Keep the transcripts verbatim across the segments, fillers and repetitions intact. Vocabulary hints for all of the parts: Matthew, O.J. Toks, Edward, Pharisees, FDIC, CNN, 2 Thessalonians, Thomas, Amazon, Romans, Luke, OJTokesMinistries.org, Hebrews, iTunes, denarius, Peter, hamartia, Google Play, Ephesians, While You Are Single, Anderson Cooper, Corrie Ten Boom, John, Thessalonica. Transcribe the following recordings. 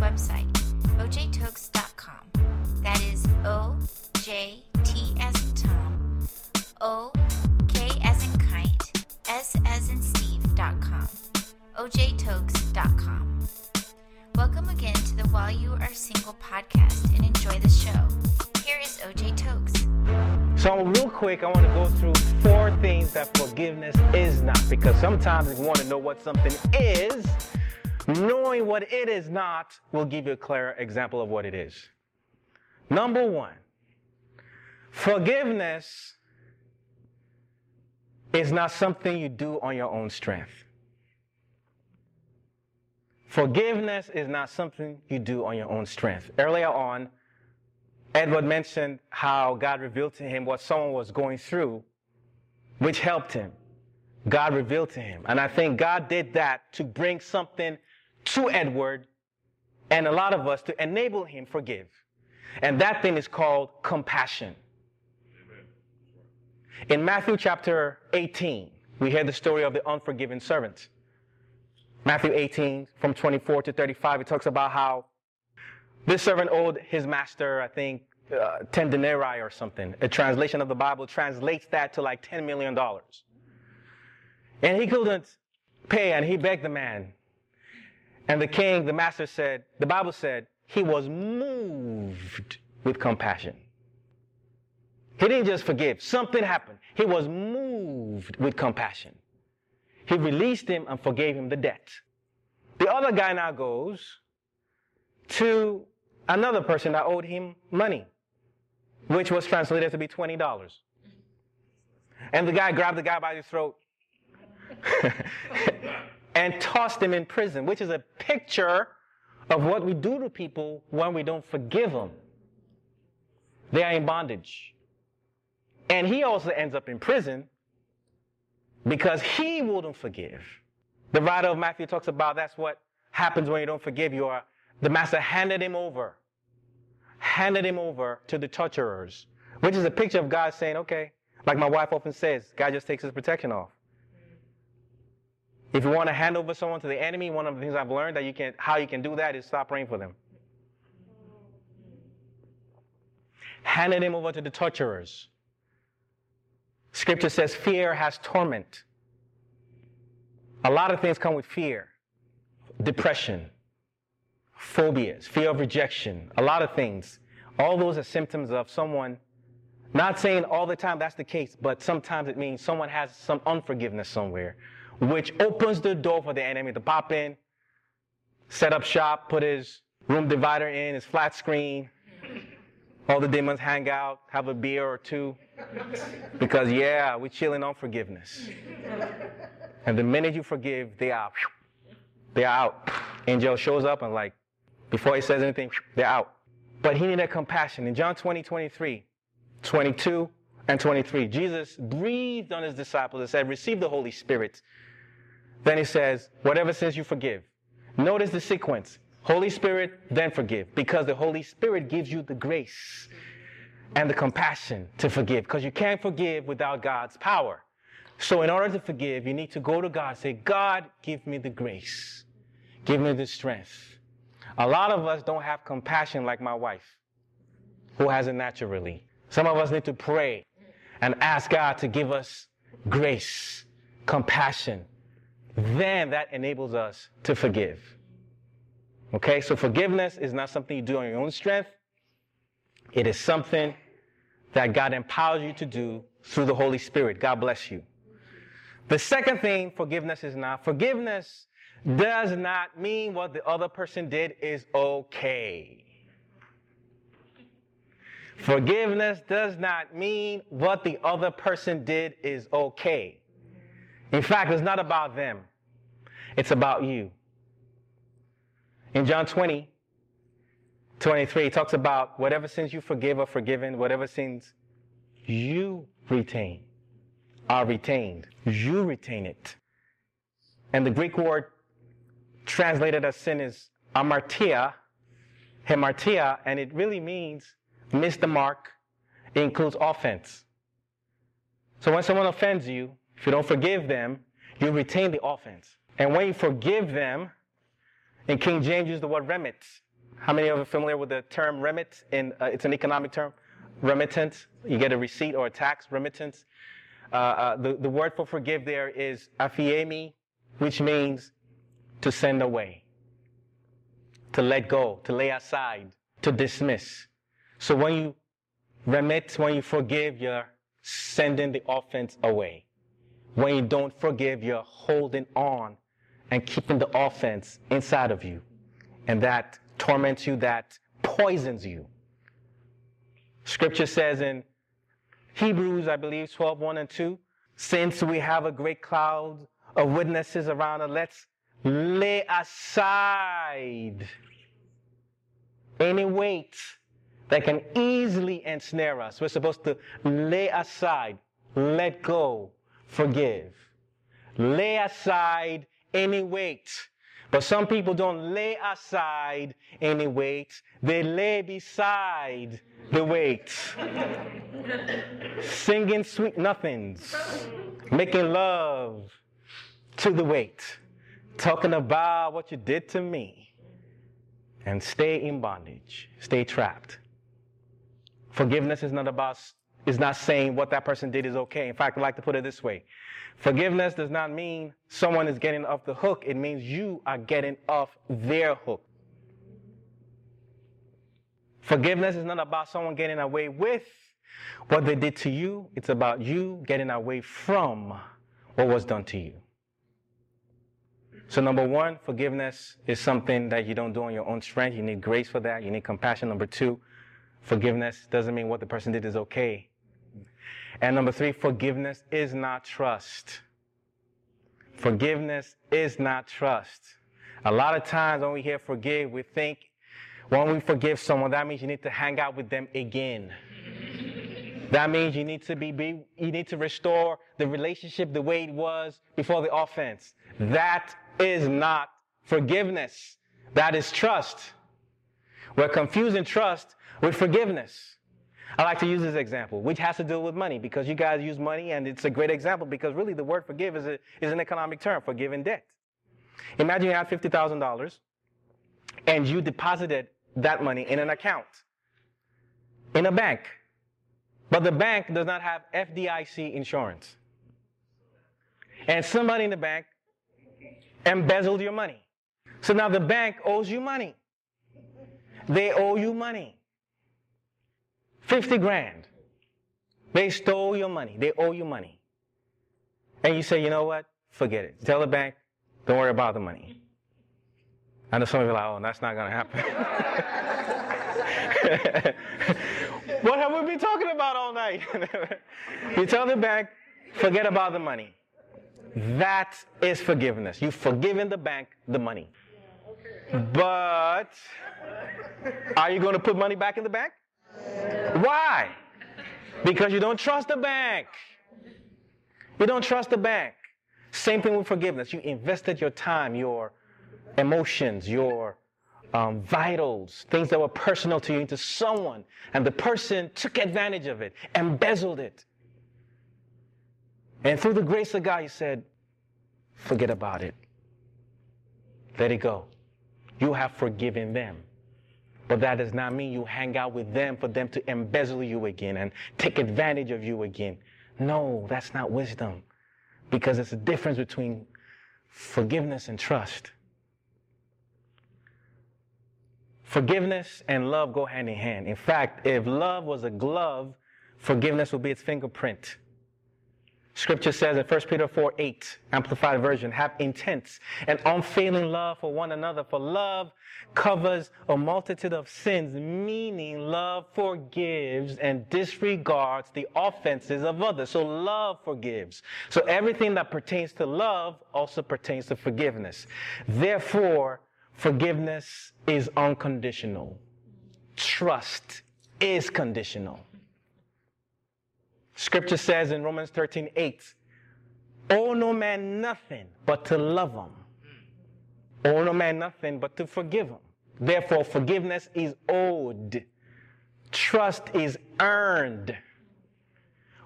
website, O J Toks dot com. That is O J T as in Tom, O K as in kite, S as in Steve dot com, O J Toks dot com. Welcome again to the While You Are Single podcast and enjoy the show. Here is O J Toks. So real quick, I want to go through four things that forgiveness is not, because sometimes we want to know what something is. Knowing what it is not will give you a clearer example of what it is. Number one, forgiveness is not something you do on your own strength. Forgiveness is not something you do on your own strength. Earlier on, Edward mentioned how God revealed to him what someone was going through, which helped him. God revealed to him. And I think God did that to bring something to Edward and a lot of us to enable him to forgive. And that thing is called compassion. In Matthew chapter eighteen, we hear the story of the unforgiven servant. Matthew eighteen, from twenty-four to thirty-five, it talks about how this servant owed his master, I think, uh, ten denarii or something. A translation of the Bible translates that to like ten million dollars. And he couldn't pay, and he begged the man. And the king, the master said, the Bible said, he was moved with compassion. He didn't just forgive. Something happened. He was moved with compassion. He released him and forgave him the debt. The other guy now goes to another person that owed him money, which was translated to be twenty dollars. And the guy grabbed the guy by the throat and tossed him in prison, which is a picture of what we do to people when we don't forgive them. They are in bondage. And he also ends up in prison because he wouldn't forgive. The writer of Matthew talks about that's what happens when you don't forgive. You are, the master handed him over, handed him over to the torturers, which is a picture of God saying, okay, like my wife often says, God just takes his protection off. If you want to hand over someone to the enemy, one of the things I've learned that you can, how you can do that is stop praying for them. Handed him over to the torturers. Scripture says fear has torment. A lot of things come with fear. Depression, phobias, fear of rejection, a lot of things. All those are symptoms of someone, not saying all the time that's the case, but sometimes it means someone has some unforgiveness somewhere, which opens the door for the enemy to pop in, set up shop, put his room divider in, his flat screen. All the demons hang out, have a beer or two, because, yeah, we're chilling on forgiveness. And the minute you forgive, they are, they are out. Angel shows up and, like, before he says anything, they're out. But he needed compassion. In John twenty, twenty-three, twenty-two, and twenty-three, Jesus breathed on his disciples and said, receive the Holy Spirit. Then he says, whatever sins you forgive. Notice the sequence. Holy Spirit, then forgive. Because the Holy Spirit gives you the grace and the compassion to forgive. Because you can't forgive without God's power. So in order to forgive, you need to go to God and say, God, give me the grace. Give me the strength. A lot of us don't have compassion like my wife, who has it naturally. Some of us need to pray and ask God to give us grace, compassion. Then that enables us to forgive. Okay, so forgiveness is not something you do on your own strength. It is something that God empowers you to do through the Holy Spirit. God bless you. The second thing forgiveness is not, forgiveness does not mean what the other person did is okay. Forgiveness does not mean what the other person did is okay. In fact, it's not about them. It's about you. In John twenty, twenty-three, it talks about whatever sins you forgive are forgiven, whatever sins you retain are retained. You retain it. And the Greek word translated as sin is amartia, hamartia, and it really means miss the mark. It includes offense. So when someone offends you, if you don't forgive them, you retain the offense. And when you forgive them, in King James, use the word remit, How many of you are familiar with the term remit? In, uh, it's an economic term, remittance. You get a receipt or a tax remittance. Uh, uh, the, the word for forgive there is afiemi, which means to send away, to let go, to lay aside, to dismiss. So when you remit, when you forgive, you're sending the offense away. When you don't forgive, you're holding on and keeping the offense inside of you. And that torments you, that poisons you. Scripture says in Hebrews, I believe, twelve, one and two, since we have a great cloud of witnesses around us, let's lay aside any weight that can easily ensnare us. We're supposed to lay aside, let go, forgive. Lay aside any weight. But some people don't lay aside any weight. They lay beside the weight. Singing sweet nothings. Making love to the weight. Talking about what you did to me. And stay in bondage. Stay trapped. Forgiveness is not about, is not saying what that person did is okay. In fact, I like to put it this way. Forgiveness does not mean someone is getting off the hook. It means you are getting off their hook. Forgiveness is not about someone getting away with what they did to you. It's about you getting away from what was done to you. So number one, forgiveness is something that you don't do on your own strength. You need grace for that. You need compassion. Number two, forgiveness doesn't mean what the person did is okay. And number three, forgiveness is not trust. Forgiveness is not trust. A lot of times when we hear forgive, we think when we forgive someone, that means you need to hang out with them again. That means you need to be, be you need to restore the relationship the way it was before the offense. That is not forgiveness. That is trust. We're confusing trust with forgiveness. I like to use this example, which has to do with money, because you guys use money, and it's a great example, because really the word forgive is, a, is an economic term, forgiving debt. Imagine you had fifty thousand dollars, and you deposited that money in an account, in a bank. But the bank does not have F D I C insurance. And somebody in the bank embezzled your money. So now the bank owes you money. They owe you money. fifty grand. They stole your money. They owe you money. And you say, you know what? Forget it. Tell the bank, don't worry about the money. I know some of you are like, oh, that's not going to happen. What have we been talking about all night? You tell the bank, forget about the money. That is forgiveness. You've forgiven the bank the money. But are you going to put money back in the bank? Why? Because you don't trust the bank. You don't trust the bank. Same thing with forgiveness. You invested your time, your emotions, your um, vitals, things that were personal to you into someone, and the person took advantage of it, embezzled it. And through the grace of God, he said, forget about it. Let it go. You have forgiven them. But that does not mean you hang out with them for them to embezzle you again and take advantage of you again. No, that's not wisdom. Because it's a difference between forgiveness and trust. Forgiveness and love go hand in hand. In fact, if love was a glove, forgiveness would be its fingerprint. Scripture says in First Peter four eight, Amplified Version, have intense and unfailing love for one another, for love covers a multitude of sins, meaning love forgives and disregards the offenses of others. So love forgives. So everything that pertains to love also pertains to forgiveness. Therefore, forgiveness is unconditional. Trust is conditional. Scripture says in Romans thirteen eight, owe no man nothing but to love him. Owe no man nothing but to forgive him. Therefore, forgiveness is owed. Trust is earned.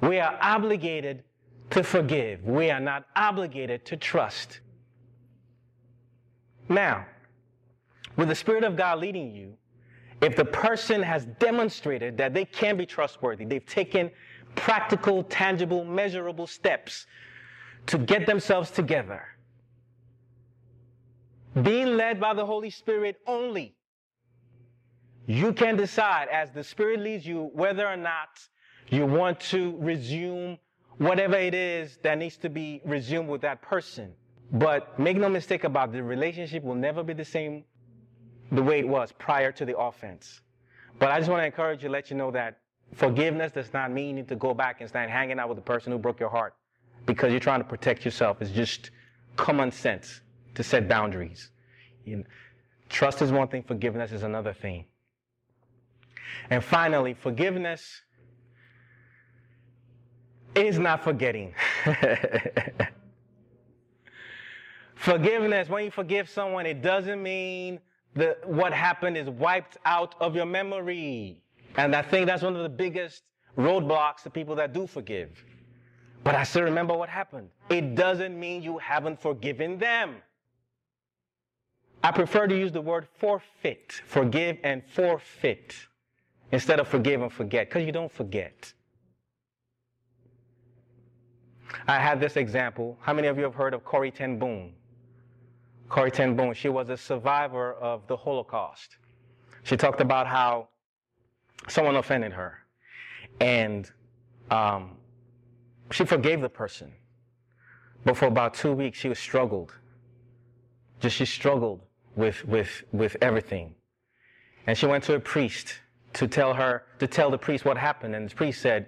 We are obligated to forgive. We are not obligated to trust. Now, with the Spirit of God leading you, if the person has demonstrated that they can be trustworthy, they've taken practical, tangible, measurable steps to get themselves together, being led by the Holy Spirit only, you can decide as the Spirit leads you whether or not you want to resume whatever it is that needs to be resumed with that person. But make no mistake about it, the relationship will never be the same the way it was prior to the offense. But I just want to encourage you, let you know that forgiveness does not mean you need to go back and start hanging out with the person who broke your heart because you're trying to protect yourself. It's just common sense to set boundaries. You know, trust is one thing, forgiveness is another thing. And finally, forgiveness is not forgetting. Forgiveness, when you forgive someone, it doesn't mean that what happened is wiped out of your memory. And I think that's one of the biggest roadblocks to people that do forgive. But I still remember what happened. It doesn't mean you haven't forgiven them. I prefer to use the word forfeit, forgive and forfeit, instead of forgive and forget, because you don't forget. I had this example. How many of you have heard of Corrie Ten Boom? Corrie Ten Boom, she was a survivor of the Holocaust. She talked about how someone offended her, and um, she forgave the person. But for about two weeks, she was struggled. Just she struggled with with with everything, and she went to a priest to tell her to tell the priest what happened. And the priest said,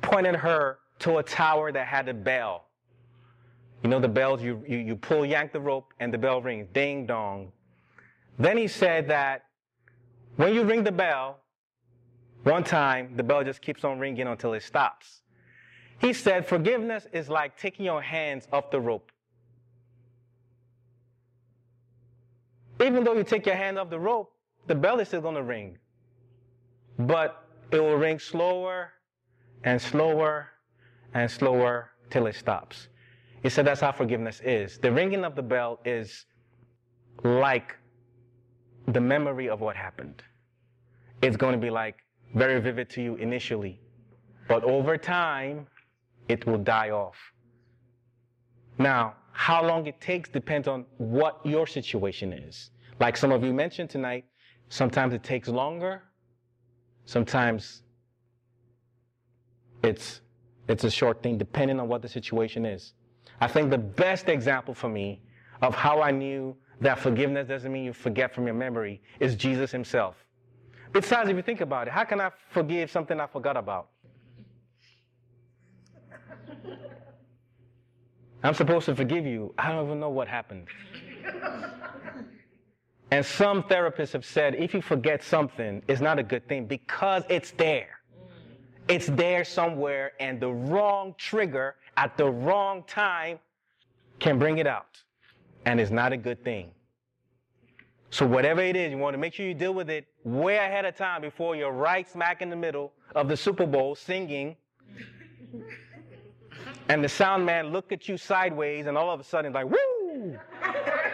pointed her to a tower that had a bell. You know the bells, you, you, you pull, yank the rope, and the bell rings, ding dong. Then he said that when you ring the bell one time, the bell just keeps on ringing until it stops. He said, forgiveness is like taking your hands off the rope. Even though you take your hand off the rope, the bell is still going to ring. But it will ring slower and slower and slower till it stops. He said that's how forgiveness is. The ringing of the bell is like the memory of what happened. It's going to be like very vivid to you initially, but over time, it will die off. Now, how long it takes depends on what your situation is. Like some of you mentioned tonight, sometimes it takes longer, sometimes it's It's a short thing, depending on what the situation is. I think the best example for me of how I knew that forgiveness doesn't mean you forget from your memory is Jesus himself. Besides, if you think about it, how can I forgive something I forgot about? I'm supposed to forgive you. I don't even know what happened. And some therapists have said, if you forget something, it's not a good thing because it's there. It's there somewhere, and the wrong trigger at the wrong time can bring it out, and it's not a good thing. So whatever it is, you want to make sure you deal with it way ahead of time before you're right smack in the middle of the Super Bowl singing, and the sound man look at you sideways, and all of a sudden, like, woo!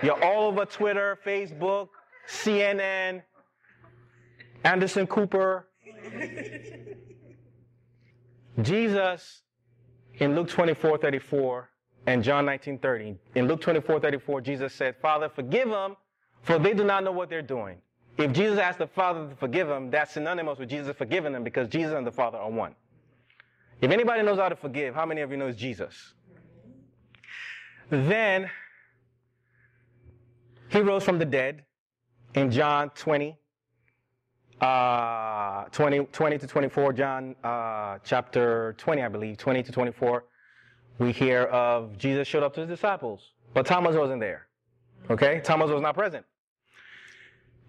You're all over Twitter, Facebook, C N N, Anderson Cooper. Jesus, in Luke twenty-four thirty-four and John nineteen thirty, in Luke twenty-four thirty-four, Jesus said, Father, forgive them, for they do not know what they're doing. If Jesus asked the Father to forgive them, that's synonymous with Jesus forgiving them because Jesus and the Father are one. If anybody knows how to forgive, how many of you know it's Jesus? Then he rose from the dead in John twenty. Uh, twenty, twenty to twenty-four, John uh, chapter twenty, I believe, twenty to twenty-four, we hear of Jesus showed up to his disciples, but Thomas wasn't there, okay? Thomas was not present.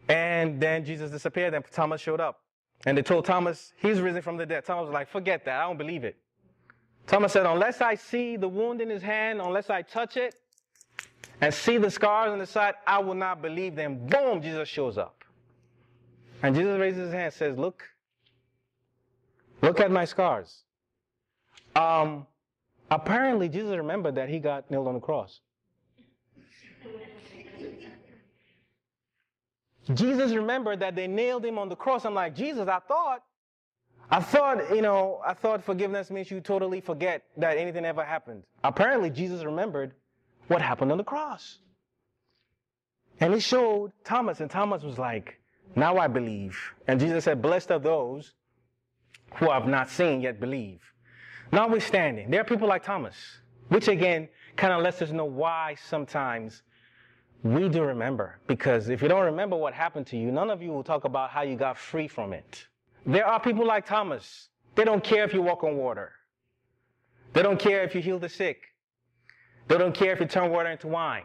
And then Jesus disappeared, and Thomas showed up. And they told Thomas, he's risen from the dead. Thomas was like, forget that, I don't believe it. Thomas said, unless I see the wound in his hand, unless I touch it, and see the scars on the side, I will not believe them. Boom, Jesus shows up. And Jesus raises his hand and says, look, look at my scars. Um, apparently, Jesus remembered that he got nailed on the cross. Jesus remembered that they nailed him on the cross. I'm like, Jesus, I thought, I thought, you know, I thought forgiveness means you totally forget that anything ever happened. Apparently, Jesus remembered what happened on the cross. And he showed Thomas, and Thomas was like, now I believe. And Jesus said, blessed are those who have not seen yet believe. Notwithstanding, there are people like Thomas, which again, kind of lets us know why sometimes we do remember. Because if you don't remember what happened to you, none of you will talk about how you got free from it. There are people like Thomas. They don't care if you walk on water. They don't care if you heal the sick. They don't care if you turn water into wine.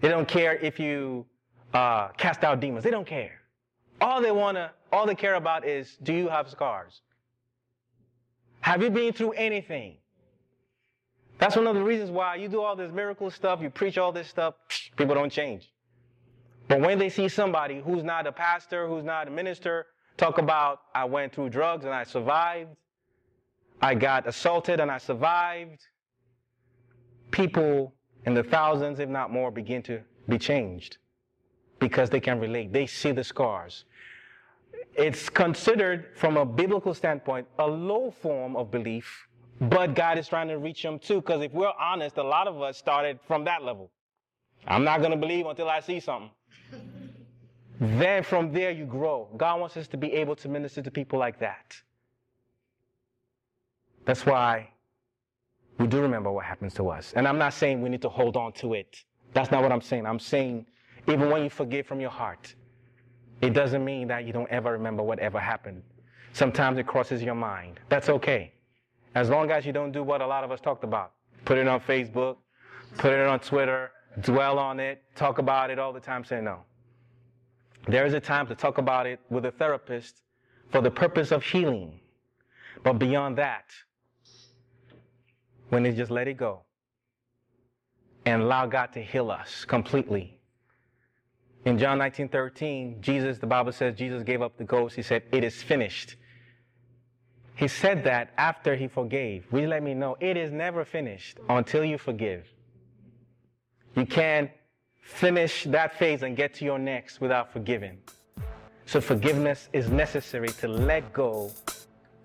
They don't care if you uh, cast out demons. They don't care. All they wanna, all they care about is, do you have scars? Have you been through anything? That's one of the reasons why you do all this miracle stuff, you preach all this stuff, people don't change. But when they see somebody who's not a pastor, who's not a minister, talk about, I went through drugs and I survived, I got assaulted and I survived, people in the thousands, if not more, begin to be changed because they can relate. They see the scars. It's considered, from a biblical standpoint, a low form of belief, but God is trying to reach them too, because if we're honest, a lot of us started from that level. I'm not going to believe until I see something. Then from there you grow. God wants us to be able to minister to people like that. That's why we do remember what happens to us. And I'm not saying we need to hold on to it. That's not what I'm saying. I'm saying even when you forgive from your heart, it doesn't mean that you don't ever remember whatever happened. Sometimes it crosses your mind. That's okay. As long as you don't do what a lot of us talked about. Put it on Facebook, put it on Twitter, dwell on it, talk about it all the time, say no. There is a time to talk about it with a therapist for the purpose of healing. But beyond that, when it's just let it go and allow God to heal us completely. In John nineteen thirteen, Jesus, the Bible says, Jesus gave up the ghost. He said, it is finished. He said that after he forgave. Will you let me know? It is never finished until you forgive. You can't finish that phase and get to your next without forgiving. So forgiveness is necessary to let go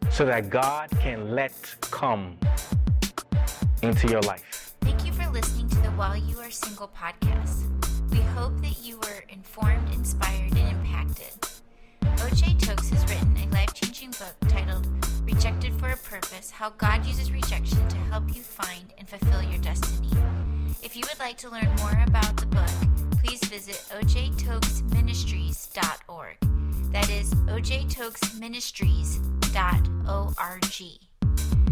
so that God can let come into your life. Thank you for listening to the While You Are Single podcast. We hope that you were informed, inspired, and impacted. O J. Toks has written a life-changing book titled Rejected for a Purpose, How God Uses Rejection to Help You Find and Fulfill Your Destiny. If you would like to learn more about the book, please visit O J Tokes Ministries dot org. That is O J Tokes Ministries dot org.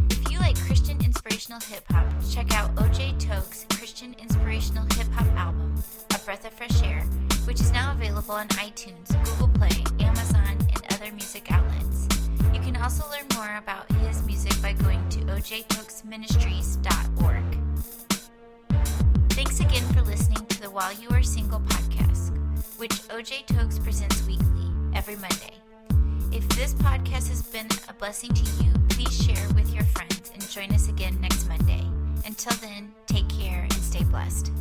If you like Christian inspirational hip-hop, check out O J. Toks' Christian Inspirational Hip-Hop album, A Breath of Fresh Air, which is now available on iTunes, Google Play, Amazon, and other music outlets. You can also learn more about his music by going to O J Tokes Ministries dot org. Thanks again for listening to the While You Are Single podcast, which O J. Toks presents weekly, every Monday. If this podcast has been a blessing to you, please share with your friends and join us again next Monday. Until then, take care and stay blessed.